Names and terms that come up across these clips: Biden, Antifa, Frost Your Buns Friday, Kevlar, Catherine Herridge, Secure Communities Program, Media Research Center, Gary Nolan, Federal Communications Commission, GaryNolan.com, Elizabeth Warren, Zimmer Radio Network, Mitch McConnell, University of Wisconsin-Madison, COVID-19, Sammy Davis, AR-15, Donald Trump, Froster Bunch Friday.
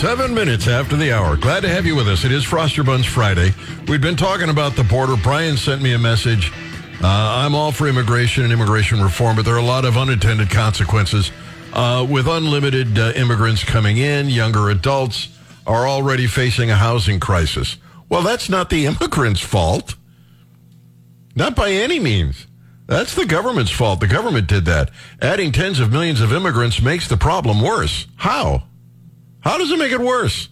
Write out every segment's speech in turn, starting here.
7 minutes after the hour. Glad to have you with us. It is Froster Bunch Friday. We've been talking about the border. Brian sent me a message. I'm all for immigration and immigration reform, but there are a lot of unintended consequences. With unlimited immigrants coming in, younger adults are already facing a housing crisis. Well, that's not the immigrants' fault. Not by any means. That's the government's fault. The government did that. Adding tens of millions of immigrants makes the problem worse. How? How does it make it worse?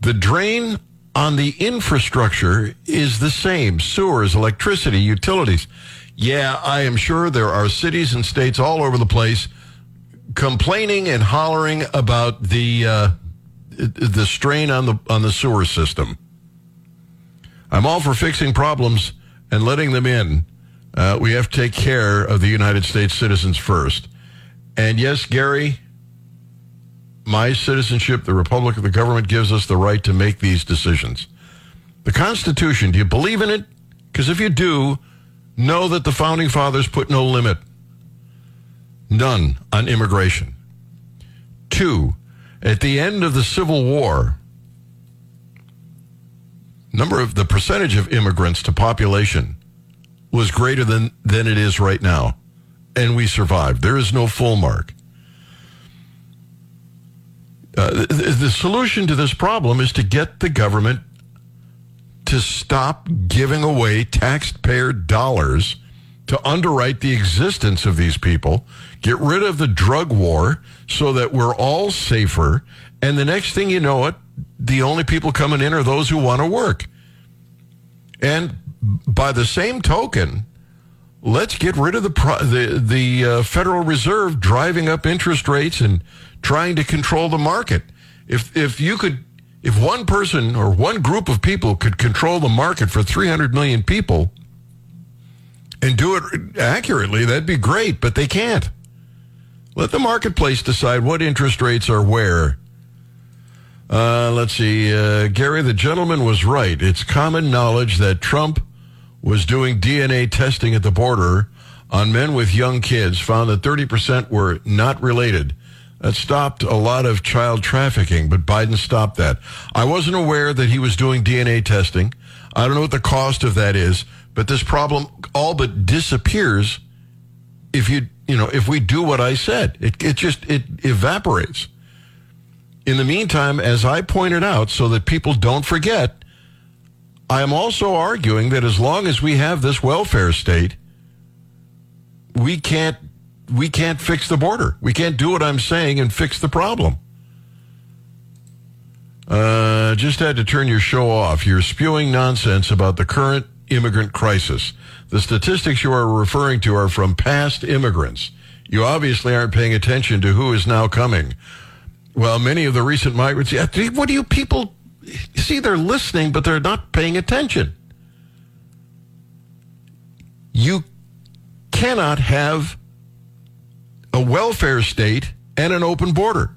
The drain on the infrastructure is the same. Sewers, electricity, utilities. Yeah, I am sure there are cities and states all over the place complaining and hollering about the strain on the sewer system. I'm all for fixing problems and letting them in. We have to take care of the United States citizens first. And yes, Gary, my citizenship, the republic of the government, gives us the right to make these decisions. The Constitution, do you believe in it? Because if you do, know that the Founding Fathers put no limit, none, on immigration. 2, at the end of the Civil War, the percentage of immigrants to population was greater than it is right now, and we survived. There is no full mark. The solution to this problem is to get the government to stop giving away taxpayer dollars to underwrite the existence of these people, get rid of the drug war so that we're all safer, and the next thing you know it, the only people coming in are those who want to work. And by the same token, let's get rid of the Federal Reserve driving up interest rates and trying to control the market. If one person or one group of people could control the market for 300 million people and do it accurately, that'd be great, but they can't. Let the marketplace decide what interest rates are where. Let's see. Gary, the gentleman was right. It's common knowledge that Trump was doing DNA testing at the border on men with young kids, found that 30% were not related. That stopped a lot of child trafficking, but Biden stopped that. I wasn't aware that he was doing DNA testing. I don't know what the cost of that is, but this problem all but disappears if we do what I said. It evaporates. In the meantime, as I pointed out, so that people don't forget, I am also arguing that as long as we have this welfare state, we can't fix the border. We can't do what I'm saying and fix the problem. Just had to turn your show off. You're spewing nonsense about the current immigrant crisis. The statistics you are referring to are from past immigrants. You obviously aren't paying attention to who is now coming. Well, many of the recent migrants... What do you people... See, they're listening, but they're not paying attention. You cannot have a welfare state and an open border.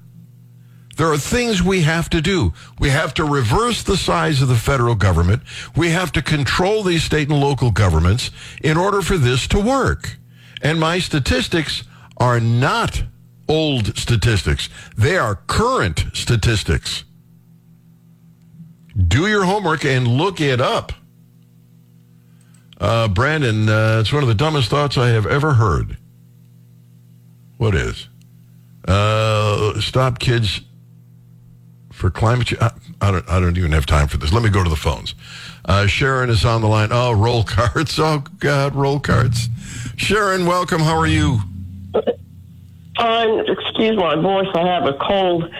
There are things we have to do. We have to reverse the size of the federal government. We have to control these state and local governments in order for this to work. And my statistics are not old statistics. They are current statistics. Do your homework and look it up. Brandon, it's one of the dumbest thoughts I have ever heard. What is? Stop kids for climate change. I don't even have time for this. Let me go to the phones. Sharon is on the line. Oh, roll carts. Oh, God, roll carts. Sharon, welcome. How are you? Fine. Excuse my voice. I have a cold.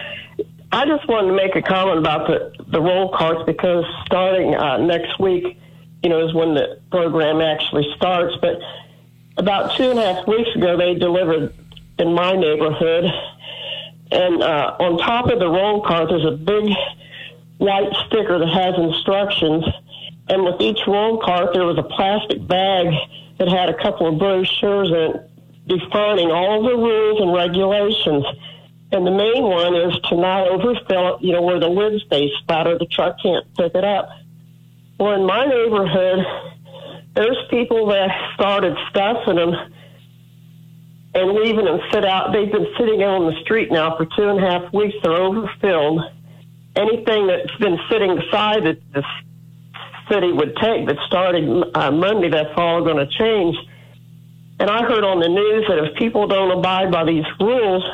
I just wanted to make a comment about the roll carts because starting next week, is when the program actually starts. But about 2.5 weeks ago, they delivered in my neighborhood. And on top of the roll cart, there's a big white sticker that has instructions. And with each roll cart, there was a plastic bag that had a couple of brochures in it defining all the rules and regulations. And the main one is to not overfill it, where the lid stays flat or the truck can't pick it up. Well, in my neighborhood, there's people that started stuffing them and leaving them sit out. They've been sitting out on the street now for 2.5 weeks. They're overfilled. Anything that's been sitting aside that the city would take that started Monday, that's all going to change. And I heard on the news that if people don't abide by these rules,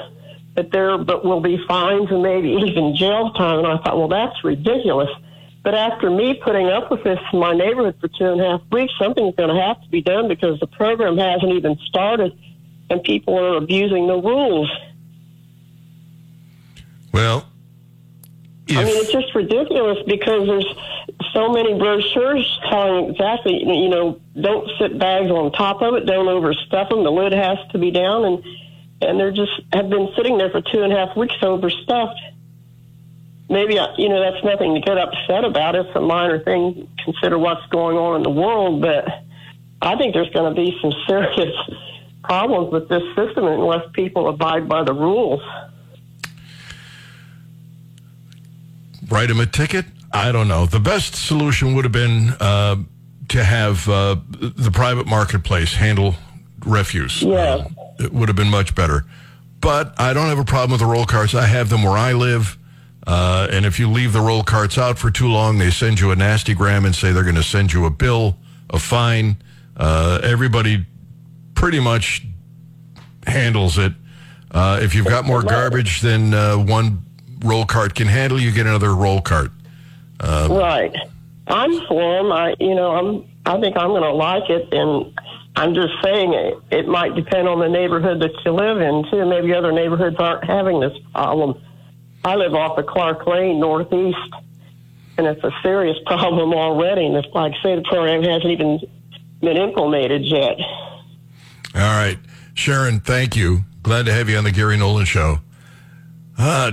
that there will be fines and maybe even jail time. And I thought, well, that's ridiculous. But after me putting up with this in my neighborhood for 2.5 weeks, something's going to have to be done because the program hasn't even started and people are abusing the rules. Well, I mean, it's just ridiculous because there's so many brochures telling exactly, you know, don't sit bags on top of it, don't overstuff them, the lid has to be down, and they're just have been sitting there for 2.5 weeks overstuffed. Maybe, you know, that's nothing to get upset about. It's a minor thing, consider what's going on in the world, but I think there's going to be some serious problems with this system unless people abide by the rules. Write him a ticket? I don't know. The best solution would have been to have the private marketplace handle refuse. Yeah. It would have been much better. But I don't have a problem with the roll carts. I have them where I live. And if you leave the roll carts out for too long, they send you a nastygram and say they're going to send you a bill, a fine. Everybody pretty much handles it. If you've got more garbage than one roll cart can handle, you get another roll cart. Right. I'm for them. I think I'm going to like it, and I'm just saying it might depend on the neighborhood that you live in, too. Maybe other neighborhoods aren't having this problem. I live off of Clark Lane, northeast, and it's a serious problem already. And it's like I say, the program hasn't even been implemented yet. All right. Sharon, thank you. Glad to have you on the Gary Nolan Show.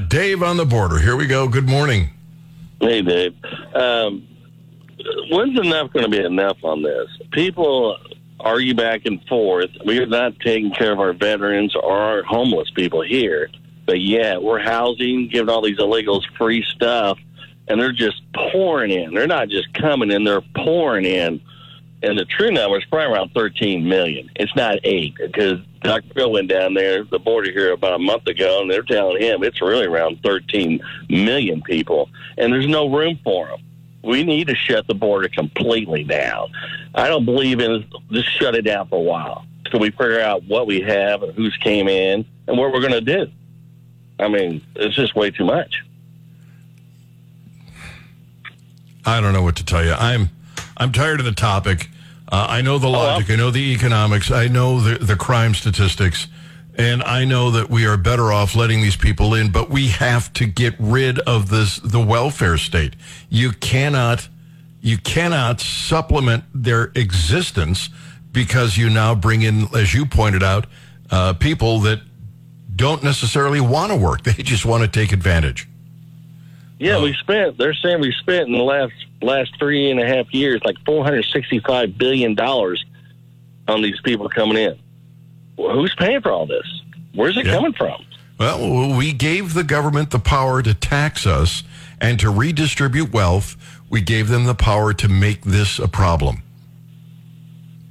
Dave on the border. Here we go. Good morning. Hey, Dave. When's enough going to be enough on this? People argue back and forth. We are not taking care of our veterans or our homeless people here. But yeah, we're housing, giving all these illegals free stuff, and they're just pouring in. They're not just coming in, they're pouring in. And the true number is probably around 13 million. It's not 8, because Dr. Bill went down there, the border here, about a month ago, and they're telling him it's really around 13 million people, and there's no room for them. We need to shut the border completely down. I don't believe in just shut it down for a while until we figure out what we have and who's came in and what we're going to do. I mean, it's just way too much. I don't know what to tell you. I'm tired of the topic. I know the logic. I know the economics. I know the crime statistics. And I know that we are better off letting these people in, but we have to get rid of the welfare state. You cannot supplement their existence because you now bring in, as you pointed out, people that don't necessarily want to work. They just want to take advantage. Yeah, they're saying we spent in the last 3.5 years like $465 billion on these people coming in. Well, who's paying for all this? Where's it coming from? Well, we gave the government the power to tax us and to redistribute wealth. We gave them the power to make this a problem.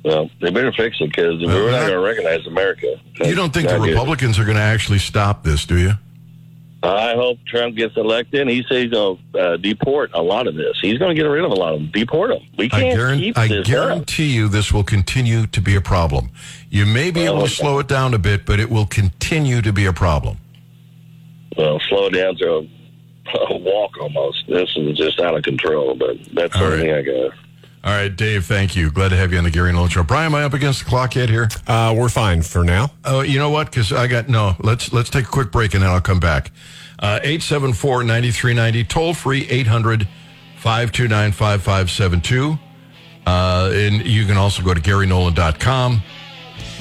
Well, they better fix it because we're not going to recognize America. You don't think the Republicans are going to actually stop this, do you? I hope Trump gets elected, and he says he's going to deport a lot of this. He's going to get rid of a lot of them. Deport them. We can't keep this up. I guarantee you this will continue to be a problem. You may be able to slow it down a bit, but it will continue to be a problem. Well, slow it down to a walk almost. This is just out of control, but that's the only thing I got. All right, Dave, thank you. Glad to have you on the Gary Nolan Show. Brian, am I up against the clock yet here? We're fine for now. Oh, you know what? Because I got, let's take a quick break and then I'll come back. 874-9390, toll free, 800-529-5572. And you can also go to GaryNolan.com.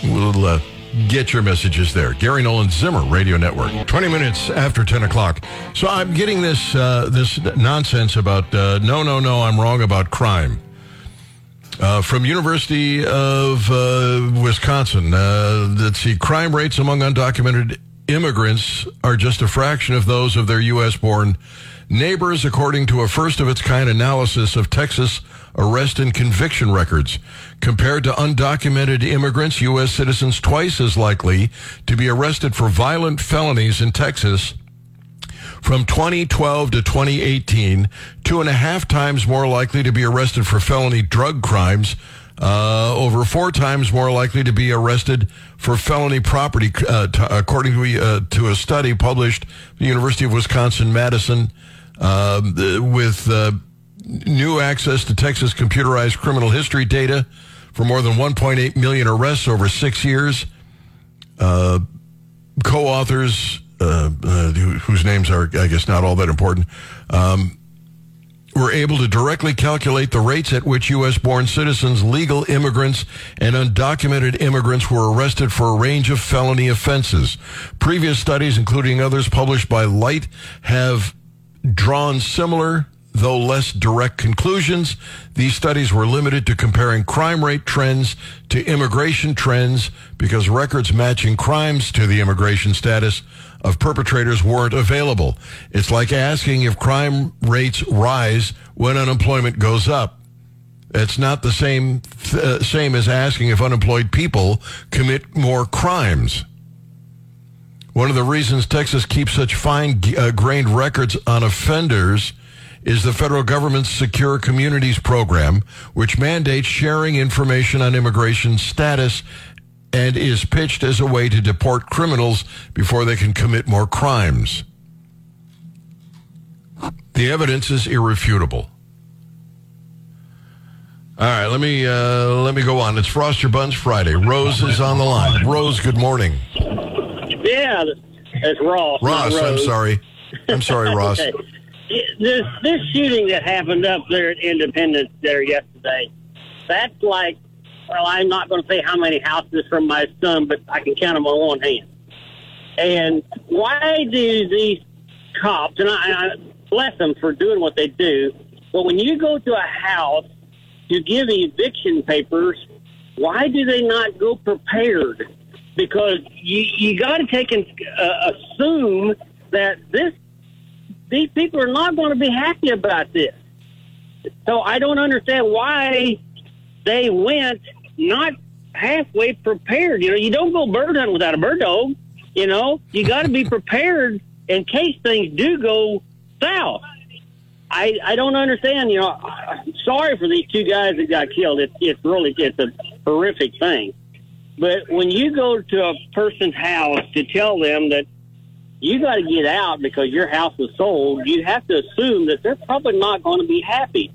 We'll get your messages there. Gary Nolan, Zimmer Radio Network. 20 minutes after 10 o'clock. So I'm getting this nonsense about, no, I'm wrong about crime. From University of Wisconsin, crime rates among undocumented immigrants are just a fraction of those of their U.S.-born neighbors, according to a first-of-its-kind analysis of Texas arrest and conviction records. Compared to undocumented immigrants, U.S. citizens twice as likely to be arrested for violent felonies in Texas. From 2012 to 2018, 2.5 times more likely to be arrested for felony drug crimes, over 4 times more likely to be arrested for felony property, according to a study published at the University of Wisconsin-Madison with new access to Texas computerized criminal history data for more than 1.8 million arrests over 6 years. Co-authors... whose names are, I guess, not all that important, were able to directly calculate the rates at which U.S.-born citizens, legal immigrants, and undocumented immigrants were arrested for a range of felony offenses. Previous studies, including others published by Light, have drawn similar, though less direct, conclusions. These studies were limited to comparing crime rate trends to immigration trends because records matching crimes to the immigration status of perpetrators weren't available. It's like asking if crime rates rise when unemployment goes up. It's not the same as asking if unemployed people commit more crimes. One of the reasons Texas keeps such fine-grained records on offenders is the federal government's Secure Communities Program, which mandates sharing information on immigration status and is pitched as a way to deport criminals before they can commit more crimes. The evidence is irrefutable. All right, let me go on. It's Frost Your Buns Friday. Rose is on the line. Rose, good morning. Yeah, it's Ross. Ross, I'm sorry. I'm sorry, Ross. Okay. This shooting that happened up there at Independence there yesterday, that's like, well, I'm not going to say how many houses from my son, but I can count them on one hand. And why do these cops, and I bless them for doing what they do, but when you go to a house to give eviction papers, why do they not go prepared? Because you got to take and assume that these people are not going to be happy about this. So I don't understand why they went not halfway prepared. You know, you don't go bird hunting without a bird dog. You know, you got to be prepared in case things do go south. I don't understand. You know, I'm sorry for these two guys that got killed. It's a horrific thing. But when you go to a person's house to tell them that you got to get out because your house was sold, you have to assume that they're probably not going to be happy.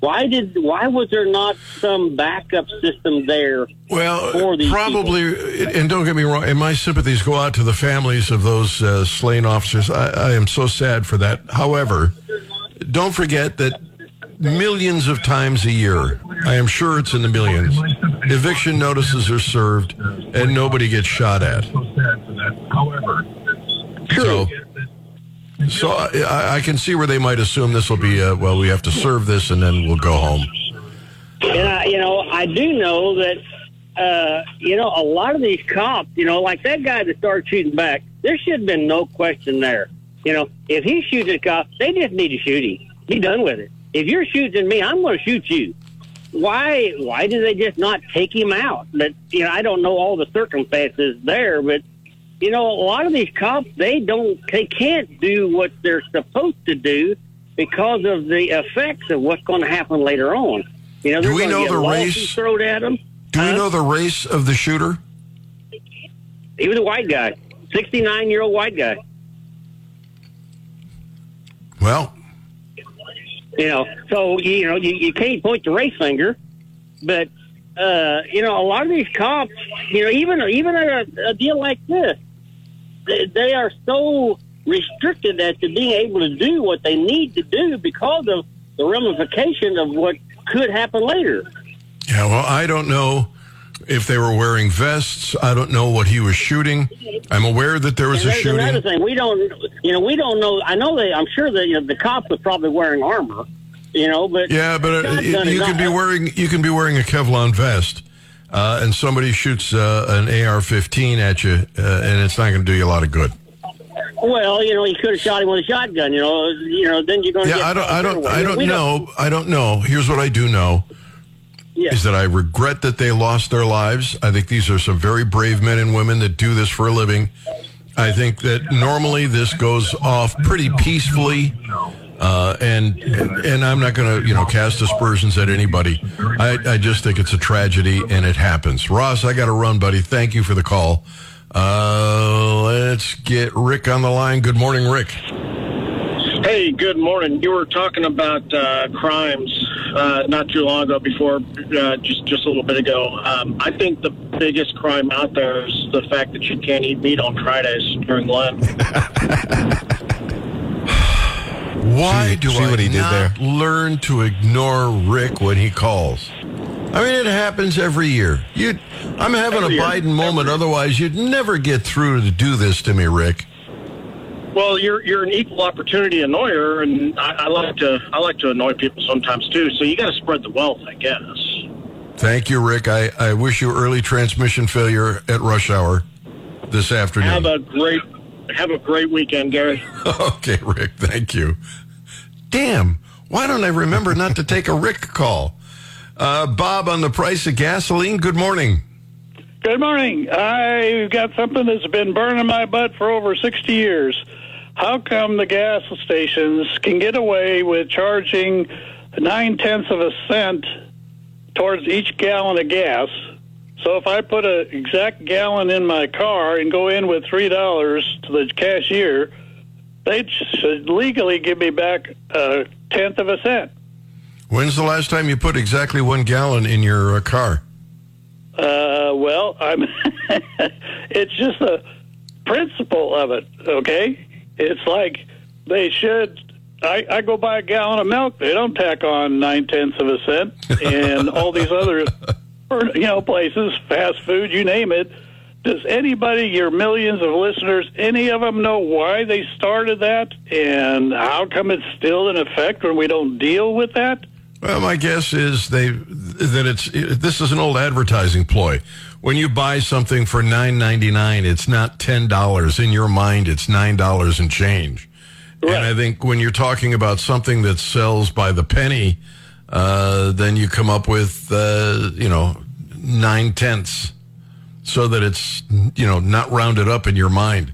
Why was there not some backup system there? Well, for these probably people? And don't get me wrong, and my sympathies go out to the families of those slain officers. I am so sad for that. However, don't forget that millions of times a year, I am sure it's in the millions, eviction notices are served and nobody gets shot at. However, So I can see where they might assume this will be, well, we have to serve this and then we'll go home. And I do know that, a lot of these cops, like that guy that started shooting back, there should have been no question there. You know, if he shoots a cop, they just need to shoot him. Be done with it. If you're shooting me, I'm going to shoot you. Why do they just not take him out? But, I don't know all the circumstances there, but a lot of these cops, they can't do what they're supposed to do because of the effects of what's going to happen later on. Do we know the race? Thrown at them. Do we know the race of the shooter? He was a white guy, 69-year-old white guy. Well, so you can't point the race finger, but a lot of these cops, even at a deal like this, they are so restricted as to being able to do what they need to do because of the ramification of what could happen later. Yeah, well, I don't know if they were wearing vests. I don't know what he was shooting. I'm aware that there was a shooting. Another thing, we don't know. I know I'm sure that the cops were probably wearing armor, but you can be wearing a Kevlar vest. and somebody shoots an AR-15 at you, and it's not going to do you a lot of good. Well, you know, he could have shot him with a shotgun. You know, then you're going to. Yeah, I don't know. Here's what I do know. Yeah. Is that I regret that they lost their lives. I think these are some very brave men and women that do this for a living. I think that normally this goes off pretty peacefully, and I'm not going to, you know, cast aspersions at anybody. I just think it's a tragedy, and it happens. Ross, I got to run, buddy. Thank you for the call. Let's get Rick on the line. Good morning, Rick. Hey, good morning. You were talking about crimes not too long ago, before just a little bit ago. I think the biggest crime out there is the fact that you can't eat meat on Fridays during Lent. Why do I not learn to ignore Rick when he calls? I mean, it happens every year. I'm having a Biden moment. Otherwise, you'd never get through to do this to me, Rick. Well, you're an equal opportunity annoyer, and I like to annoy people sometimes too. So you got to spread the wealth, I guess. Thank you, Rick. I wish you early transmission failure at rush hour this afternoon. Have a great weekend, Gary. Okay, Rick. Thank you. Damn, why don't I remember not to take a Rick call? Bob on the price of gasoline. Good morning. Good morning. I've got something that's been burning my butt for over 60 years. How come the gas stations can get away with charging 0.9 cents towards each gallon of gas? So if I put an exact gallon in my car and go in with $3 to the cashier, they should legally give me back 0.1 cents. When's the last time you put exactly 1 gallon in your car? Well, it's just the principle of it, okay? It's like they should. I go buy a gallon of milk. They don't tack on 0.9 cents. And all these other, places, fast food, you name it. Does anybody, your millions of listeners, any of them know why they started that? And how come it's still in effect when we don't deal with that? Well, my guess is this is an old advertising ploy. When you buy something for $9.99, it's not $10. In your mind, it's $9 and change. Right. And I think when you're talking about something that sells by the penny, then you come up with 0.9 cents, so that it's not rounded up in your mind.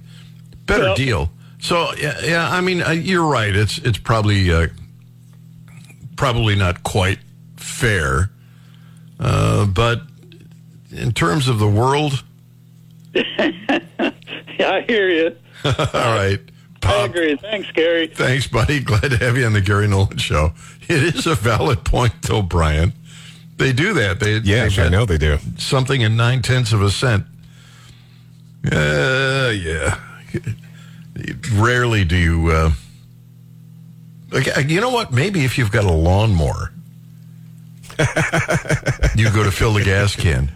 Better deal. So yeah, I mean you're right. It's probably. Probably not quite fair, but in terms of the world, yeah, I hear you. All right, Bob, I agree. Thanks, Gary. Thanks, buddy. Glad to have you on the Gary Nolan Show. It is a valid point, though, Brian. They do that. Yes, I know they do. Something in 0.9 cents. Yeah. Rarely do you. You know what? Maybe if you've got a lawnmower, you go to fill the gas can.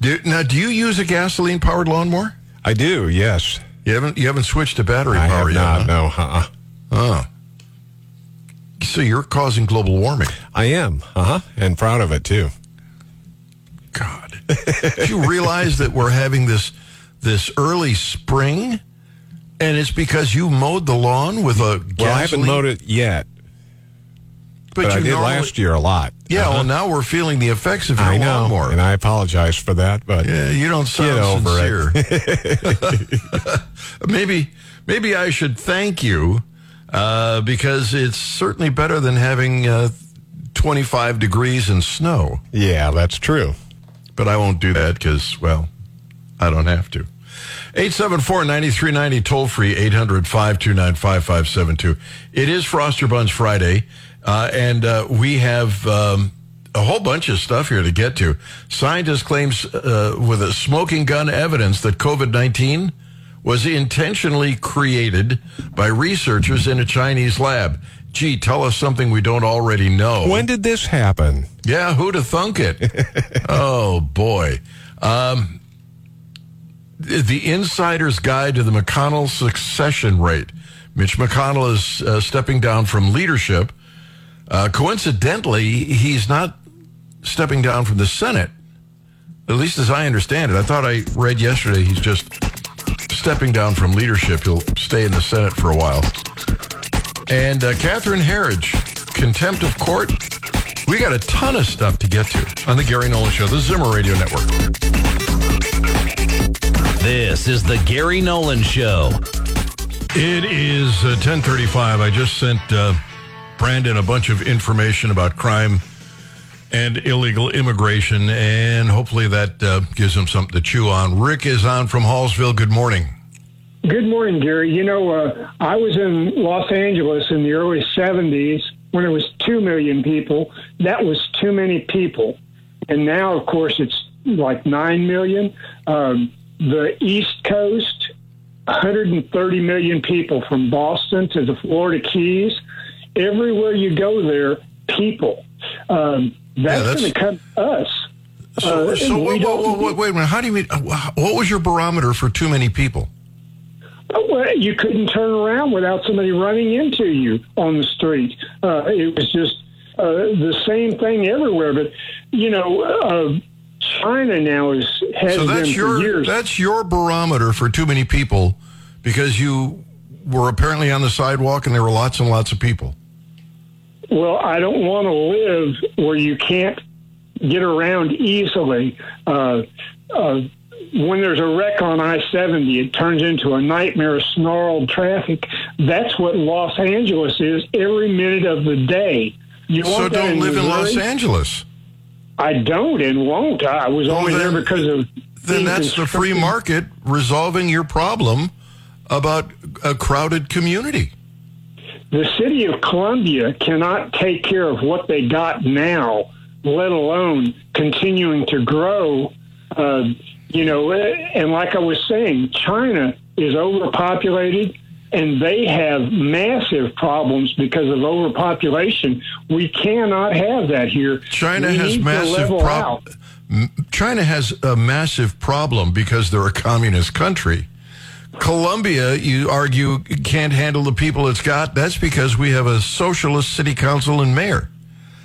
Do you use a gasoline-powered lawnmower? I do, yes. You haven't switched to battery power yet? I have not, no. Uh-uh. Oh. So you're causing global warming. I am, and proud of it, too. God. Do you realize that we're having this early spring? And it's because you mowed the lawn with a gasoline? Well, I haven't mowed it yet. But I did last year a lot. Yeah, well, now we're feeling the effects of your lawnmower. And I apologize for that, but yeah, you don't sound sincere. Maybe I should thank you because it's certainly better than having 25 degrees and snow. Yeah, that's true. But I won't do that because, well, I don't have to. 874-9390, toll-free, 800-529-5572. It is Froster Bunch Friday, and we have a whole bunch of stuff here to get to. Scientists claims with a smoking gun evidence that COVID-19 was intentionally created by researchers in a Chinese lab. Gee, tell us something we don't already know. When did this happen? Yeah, who'd have thunk it? Oh, boy. The Insider's Guide to the McConnell Succession Rate. Mitch McConnell is stepping down from leadership. Coincidentally, he's not stepping down from the Senate. at least as I understand it. I thought I read yesterday he's just stepping down from leadership. He'll stay in the Senate for a while. And Catherine Herridge, contempt of court. We got a ton of stuff to get to on the Gary Nolan Show, the Zimmer Radio Network. This is the Gary Nolan Show. It is 10:35. I just sent Brandon a bunch of information about crime and illegal immigration, and hopefully that gives him something to chew on. Rick is on from Hallsville. Good morning. Good morning, Gary. You know, I was in Los Angeles in the early 70s when it was 2 million people. That was too many people. And now, of course, it's like 9 million. The East Coast, 130 million people from Boston to the Florida Keys. Everywhere you go there, people. That's going to come to us. Wait a minute. How do you mean? What was your barometer for too many people? Well, you couldn't turn around without somebody running into you on the street. It was just the same thing everywhere. But, you know, China now has so that's been for years. That's your barometer for too many people, because you were apparently on the sidewalk and there were lots and lots of people. Well, I don't want to live where you can't get around easily. When there's a wreck on I-70, it turns into a nightmare of snarled traffic. That's what Los Angeles is every minute of the day. So don't live in Los Angeles. I don't and won't. I was only there because of... Then that's the free market resolving your problem about a crowded community. The city of Columbia cannot take care of what they got now, let alone continuing to grow. You know, and like I was saying, China is overpopulated, and they have massive problems because of overpopulation. We cannot have that here. China has a massive problem because they're a communist country. Colombia, you argue, can't handle the people it's got. That's because we have a socialist city council and mayor.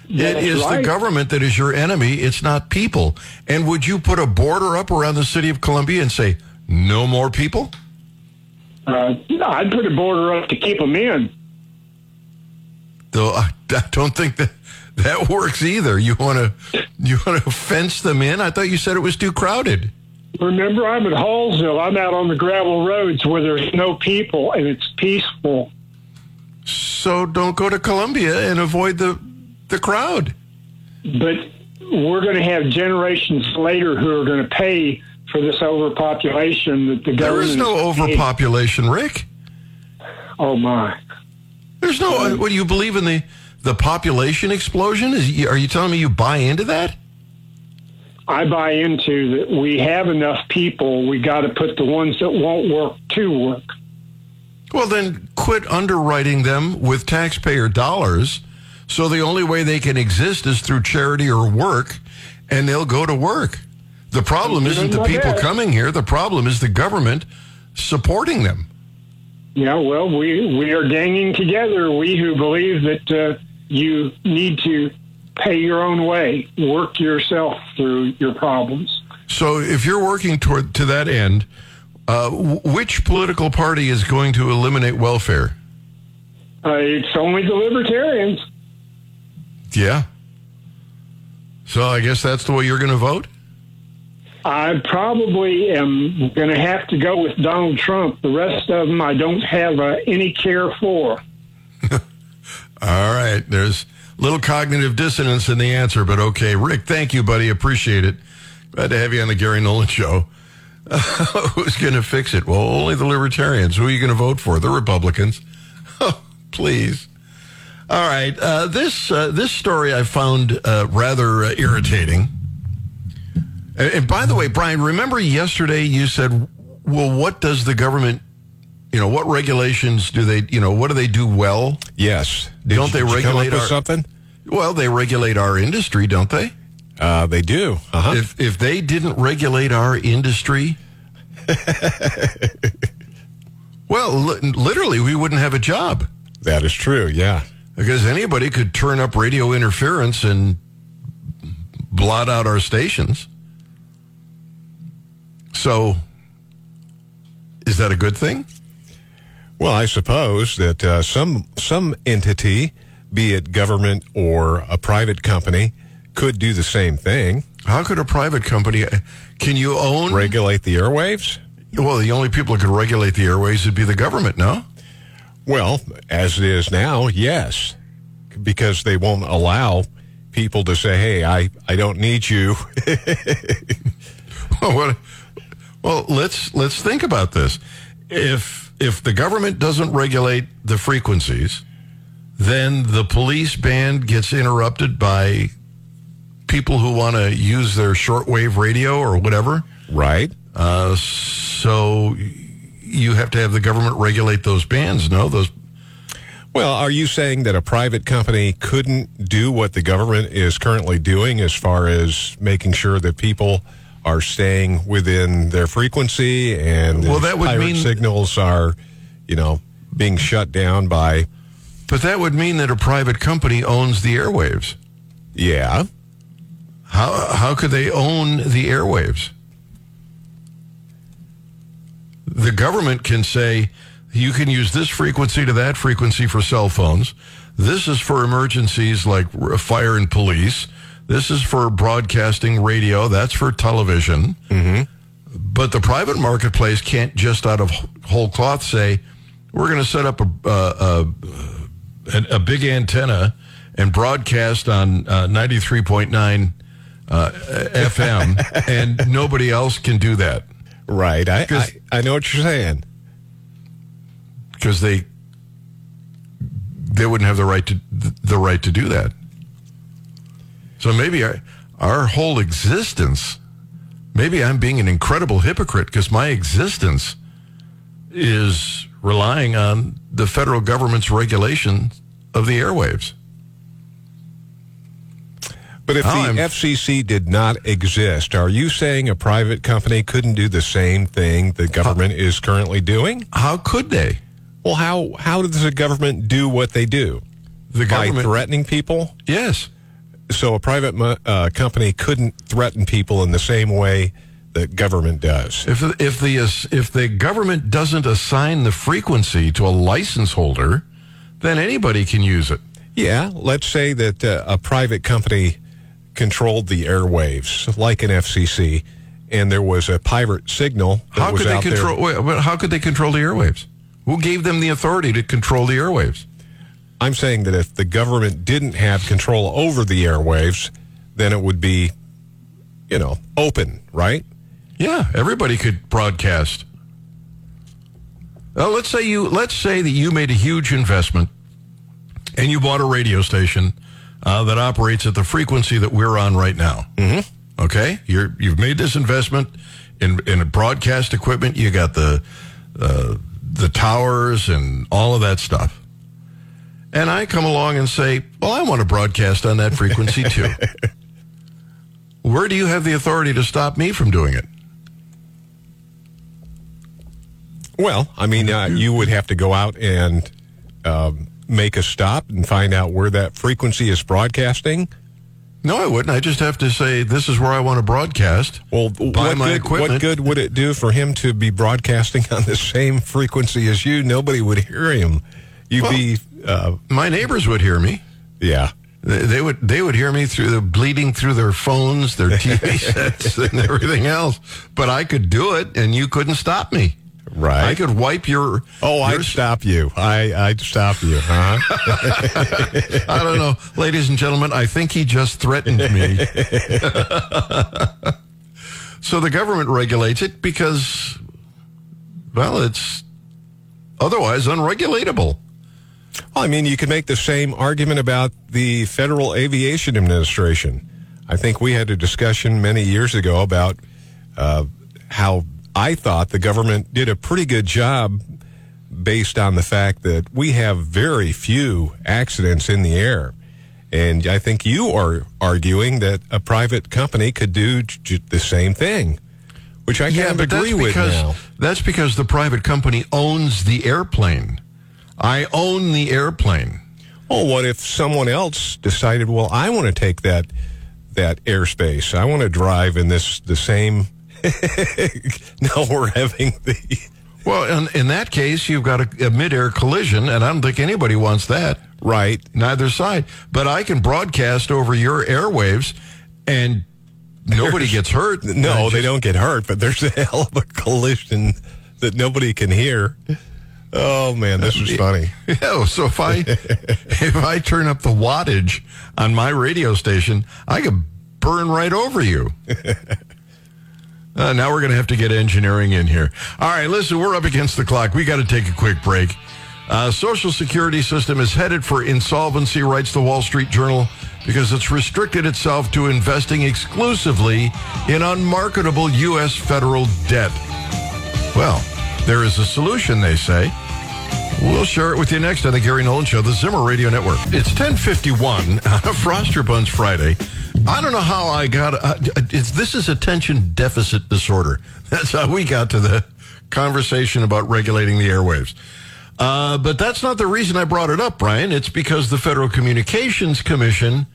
That's right. The government that is your enemy. It's not people. And would you put a border up around the city of Colombia and say, no more people? I'd put a border up to keep them in. Though I don't think that works either. You want to fence them in? I thought you said it was too crowded. Remember, I'm at Hallsville. I'm out on the gravel roads where there's no people and it's peaceful. So don't go to Columbia and avoid the crowd. But we're going to have generations later who are going to pay for this overpopulation that the government... There is no overpopulation, Rick. Oh, my. There's no... What, do you believe in the population explosion? Are you telling me you buy into that? I buy into that we have enough people. We got to put the ones that won't work to work. Well, then quit underwriting them with taxpayer dollars. So the only way they can exist is through charity or work, and they'll go to work. The problem isn't the people coming here. The problem is the government supporting them. Yeah, well, we are ganging together, we who believe that you need to pay your own way, work yourself through your problems. So if you're working to that end, which political party is going to eliminate welfare? It's only the libertarians. Yeah. So I guess that's the way you're going to vote? I probably am going to have to go with Donald Trump. The rest of them I don't have any care for. All right. There's a little cognitive dissonance in the answer, but okay. Rick, thank you, buddy. Appreciate it. Glad to have you on the Gary Nolan Show. Who's going to fix it? Well, only the libertarians. Who are you going to vote for? The Republicans. Oh, please. All right, this story I found rather irritating. And by the way, Brian, remember yesterday you said, well, what does the government, what regulations do they, what do they do well? Yes. Don't they regulate something? Well, they regulate our industry, don't they? They do. Uh-huh. If they didn't regulate our industry, well, literally we wouldn't have a job. That is true, yeah. Because anybody could turn up radio interference and blot out our stations. So is that a good thing? Well, I suppose that some entity, be it government or a private company, could do the same thing. How could a private company, can you own? Regulate the airwaves? Well, the only people who could regulate the airwaves would be the government, no? Well, as it is now, yes, because they won't allow people to say, hey, I don't need you. Well, let's think about this. If the government doesn't regulate the frequencies, then the police band gets interrupted by people who want to use their shortwave radio or whatever. Right. So you have to have the government regulate those bands, no? Well, are you saying that a private company couldn't do what the government is currently doing as far as making sure that people are staying within their frequency and that would mean signals are, being shut down by... But that would mean that a private company owns the airwaves. Yeah. How could they own the airwaves? The government can say, you can use this frequency to that frequency for cell phones. This is for emergencies like fire and police. This is for broadcasting radio. That's for television. Mm-hmm. But the private marketplace can't just out of whole cloth say, we're going to set up a big antenna and broadcast on 93.9 FM, and nobody else can do that. Right. I know what you're saying. Because they wouldn't have the right to do that. So maybe our whole existence, maybe I'm being an incredible hypocrite because my existence is relying on the federal government's regulation of the airwaves. But if the FCC did not exist, are you saying a private company couldn't do the same thing the government is currently doing? How could they? Well, how does the government do what they do? The government. By threatening people? Yes. So a private company couldn't threaten people in the same way that government does. If the government doesn't assign the frequency to a license holder, then anybody can use it. Yeah, let's say that a private company controlled the airwaves, like an FCC, and there was a pirate signal that how could they control the airwaves? Who gave them the authority to control the airwaves? I'm saying that if the government didn't have control over the airwaves, then it would be, open, right? Yeah, everybody could broadcast. Well, let's say that you made a huge investment and you bought a radio station that operates at the frequency that we're on right now. Mm-hmm. Okay, you've made this investment in broadcast equipment. You got the towers and all of that stuff. And I come along and say, well, I want to broadcast on that frequency too. Where do you have the authority to stop me from doing it? Well, I mean, you would have to go out and make a stop and find out where that frequency is broadcasting. No, I wouldn't. I just have to say, this is where I want to broadcast. Well, what good would it do for him to be broadcasting on the same frequency as you? Nobody would hear him. My neighbors would hear me. Yeah. They would hear me through the bleeding through their phones, their TV sets, and everything else. But I could do it, and you couldn't stop me. Right. I could wipe your... Oh, I'd stop you. I'd stop you, huh? I don't know. Ladies and gentlemen, I think he just threatened me. So the government regulates it because, it's otherwise unregulatable. Well, I mean, you could make the same argument about the Federal Aviation Administration. I think we had a discussion many years ago about how... I thought the government did a pretty good job based on the fact that we have very few accidents in the air. And I think you are arguing that a private company could do the same thing, which I kind of agree with now. That's because the private company owns the airplane. I own the airplane. Well, what if someone else decided, well, I want to take that airspace. I want to drive in the same Now we're having the... Well, in that case, you've got a mid-air collision, and I don't think anybody wants that. Right. Neither side. But I can broadcast over your airwaves, and nobody gets hurt. No, they don't get hurt, but there's a hell of a collision that nobody can hear. Oh, man, this was funny. Yeah, so if I turn up the wattage on my radio station, I could burn right over you. Now we're going to have to get engineering in here. All right, listen, we're up against the clock. We got to take a quick break. Social Security system is headed for insolvency, writes the Wall Street Journal, because it's restricted itself to investing exclusively in unmarketable U.S. federal debt. Well, there is a solution, they say. We'll share it with you next on the Gary Nolan Show, the Zimmer Radio Network. It's 10:51 on a Froster Bunch Friday. I don't know how I got... this is attention deficit disorder. That's how we got to the conversation about regulating the airwaves. But that's not the reason I brought it up, Brian. It's because the Federal Communications Commission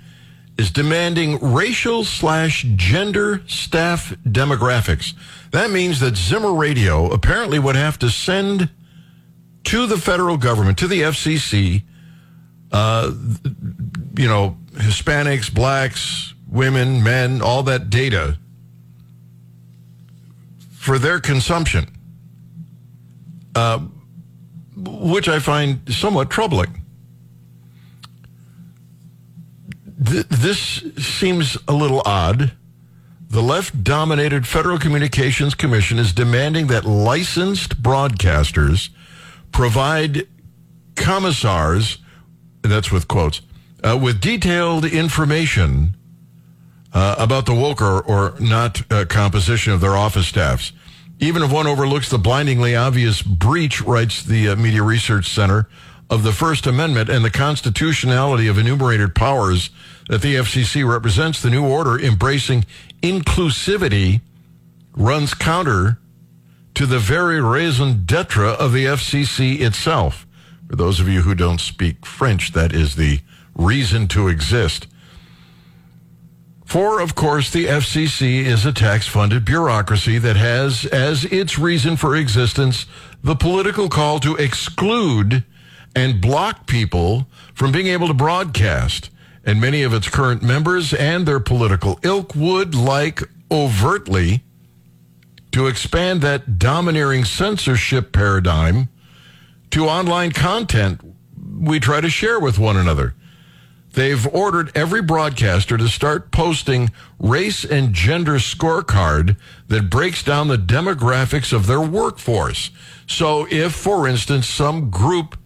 is demanding racial/gender staff demographics. That means that Zimmer Radio apparently would have to send to the federal government, to the FCC, Hispanics, blacks, women, men, all that data for their consumption, which I find somewhat troubling. This seems a little odd. The left-dominated Federal Communications Commission is demanding that licensed broadcasters provide commissars, that's with quotes, with detailed information about the woke or not composition of their office staffs. Even if one overlooks the blindingly obvious breach, writes the Media Research Center, of the First Amendment and the constitutionality of enumerated powers that the FCC represents, the new order embracing inclusivity runs counter to the very raison d'etre of the FCC itself. For those of you who don't speak French, that is the reason to exist. For, of course, the FCC is a tax-funded bureaucracy that has as its reason for existence the political call to exclude and block people from being able to broadcast. And many of its current members and their political ilk would like overtly to expand that domineering censorship paradigm to online content we try to share with one another. They've ordered every broadcaster to start posting race and gender scorecard that breaks down the demographics of their workforce. So if, for instance, some group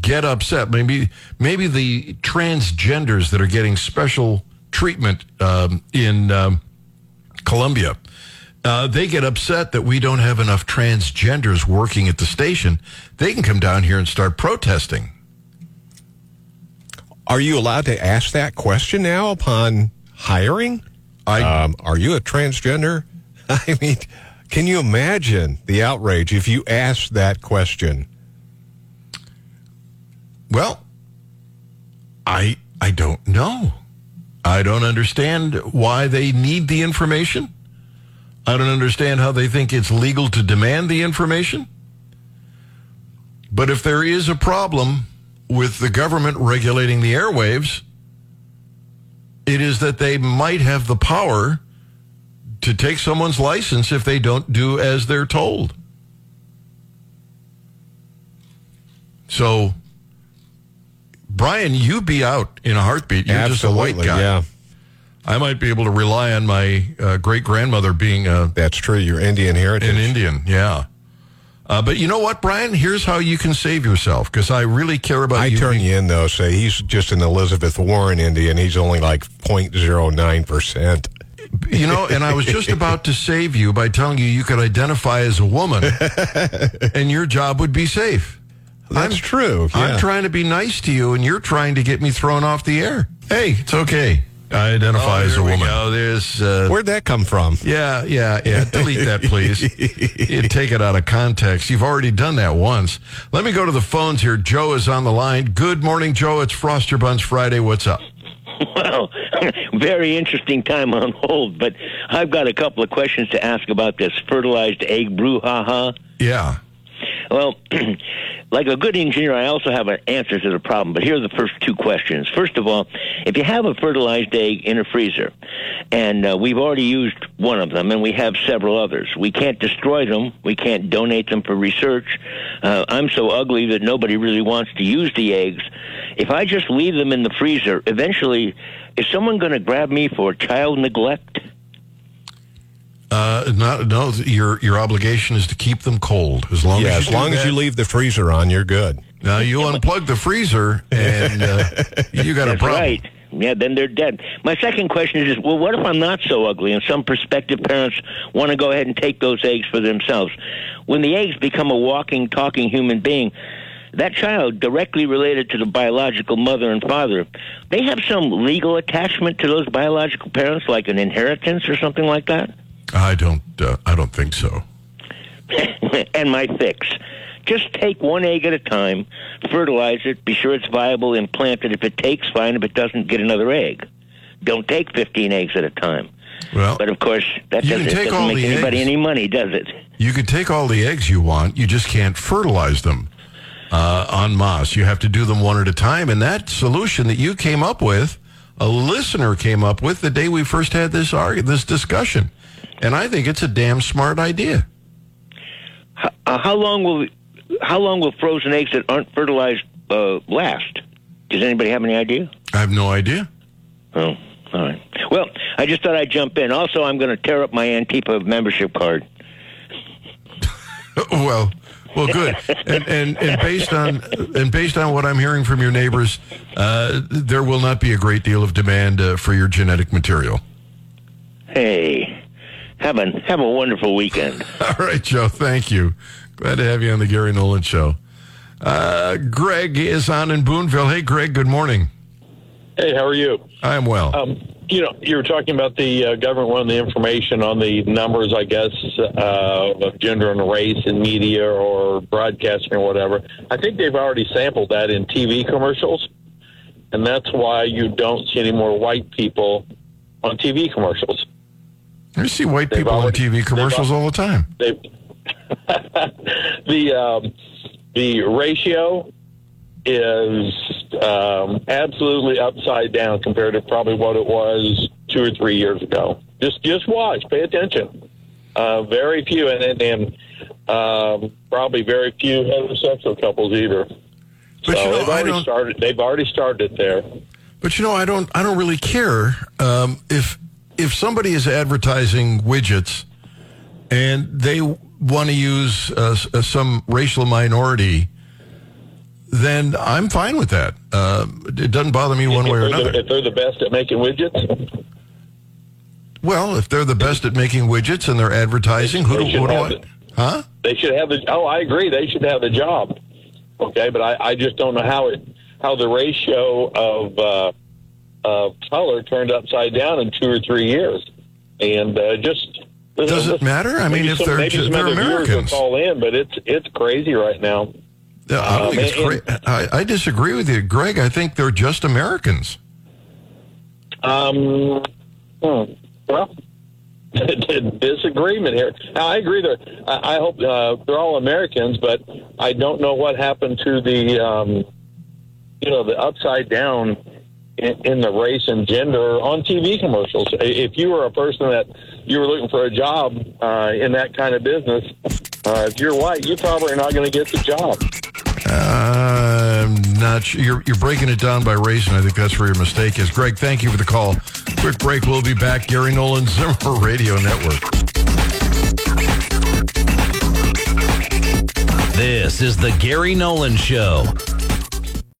get upset, maybe the transgenders that are getting special treatment in Colombia, they get upset that we don't have enough transgenders working at the station, they can come down here and start protesting. Are you allowed to ask that question now upon hiring? Are you a transgender? I mean, can you imagine the outrage if you asked that question? Well, I don't know. I don't understand why they need the information. I don't understand how they think it's legal to demand the information. But if there is a problem with the government regulating the airwaves, it is that they might have the power to take someone's license if they don't do as they're told. So... Brian, you be out in a heartbeat. You're absolutely, just a white guy. Yeah. I might be able to rely on my great-grandmother being a... That's true, your Indian heritage. An Indian, yeah. But you know what, Brian? Here's how you can save yourself, because I really care about you. I turn you in, though, say he's just an Elizabeth Warren Indian. He's only like 0.09%. You know, and I was just about to save you by telling you you could identify as a woman, and your job would be safe. That's true. Yeah. I'm trying to be nice to you, and you're trying to get me thrown off the air. Hey, it's okay. I identify as a woman. Where'd that come from? Yeah. Delete that, please. You'd take it out of context. You've already done that once. Let me go to the phones here. Joe is on the line. Good morning, Joe. It's Froster Bunch Friday. What's up? Well, very interesting time on hold, but I've got a couple of questions to ask about this fertilized egg brouhaha. Yeah. Well, like a good engineer, I also have an answer to the problem, but here are the first two questions. First of all, if you have a fertilized egg in a freezer, and we've already used one of them, and we have several others, we can't destroy them, we can't donate them for research, I'm so ugly that nobody really wants to use the eggs. If I just leave them in the freezer, eventually, is someone going to grab me for child neglect? No, your obligation is to keep them cold. As long as you leave the freezer on, you're good. Now, you unplug the freezer, and you got a problem. Right. Yeah, then they're dead. My second question is, well, what if I'm not so ugly and some prospective parents want to go ahead and take those eggs for themselves? When the eggs become a walking, talking human being, that child, directly related to the biological mother and father, they have some legal attachment to those biological parents, like an inheritance or something like that? I don't think so. And my fix. Just take one egg at a time, fertilize it, be sure it's viable, implant it. If it takes, fine. If it doesn't, get another egg. Don't take 15 eggs at a time. Well, but, of course, that doesn't make anybody any money, does it? You can take all the eggs you want. You just can't fertilize them en masse. You have to do them one at a time. And that solution that you came up with, a listener came up with the day we first had this discussion. And I think it's a damn smart idea. How long will frozen eggs that aren't fertilized last? Does anybody have any idea? I have no idea. Oh, all right. Well, I just thought I'd jump in. Also, I'm going to tear up my Antifa membership card. Well, good. And based on what I'm hearing from your neighbors, there will not be a great deal of demand for your genetic material. Hey. Have a wonderful weekend. All right, Joe. Thank you. Glad to have you on the Gary Nolan Show. Greg is on in Boonville. Hey, Greg. Good morning. Hey, how are you? I'm well. You were talking about the government wanting the information on the numbers, I guess, of gender and race in media or broadcasting or whatever. I think they've already sampled that in TV commercials, and that's why you don't see any more white people on TV commercials. You see white people on TV commercials all the time. The ratio is absolutely upside down compared to probably what it was 2 or 3 years ago. Just watch, pay attention. Very few, and probably very few heterosexual couples either. But so they've already started there. But I don't really care if somebody is advertising widgets and they want to use some racial minority, then I'm fine with that. It doesn't bother me one way or another. If they're the best at making widgets? Well, if they're the best at making widgets and they're advertising, who do I? They should have the... Oh, I agree. They should have the job. Okay, but I just don't know how the ratio of... color turned upside down in 2 or 3 years, and does it matter? I mean, if they're Americans, all in, but it's crazy right now. Yeah, I don't think it's crazy. I disagree with you, Greg. I think they're just Americans. Well, disagreement here. I agree. I hope they're all Americans, but I don't know what happened to the the upside down. In the race and gender on TV commercials. If you were a person that you were looking for a job in that kind of business, if you're white, you're probably not going to get the job. I'm not sure. You're breaking it down by race, and I think that's where your mistake is. Greg, thank you for the call. Quick break. We'll be back. Gary Nolan, Zimmer Radio Network. This is the Gary Nolan Show.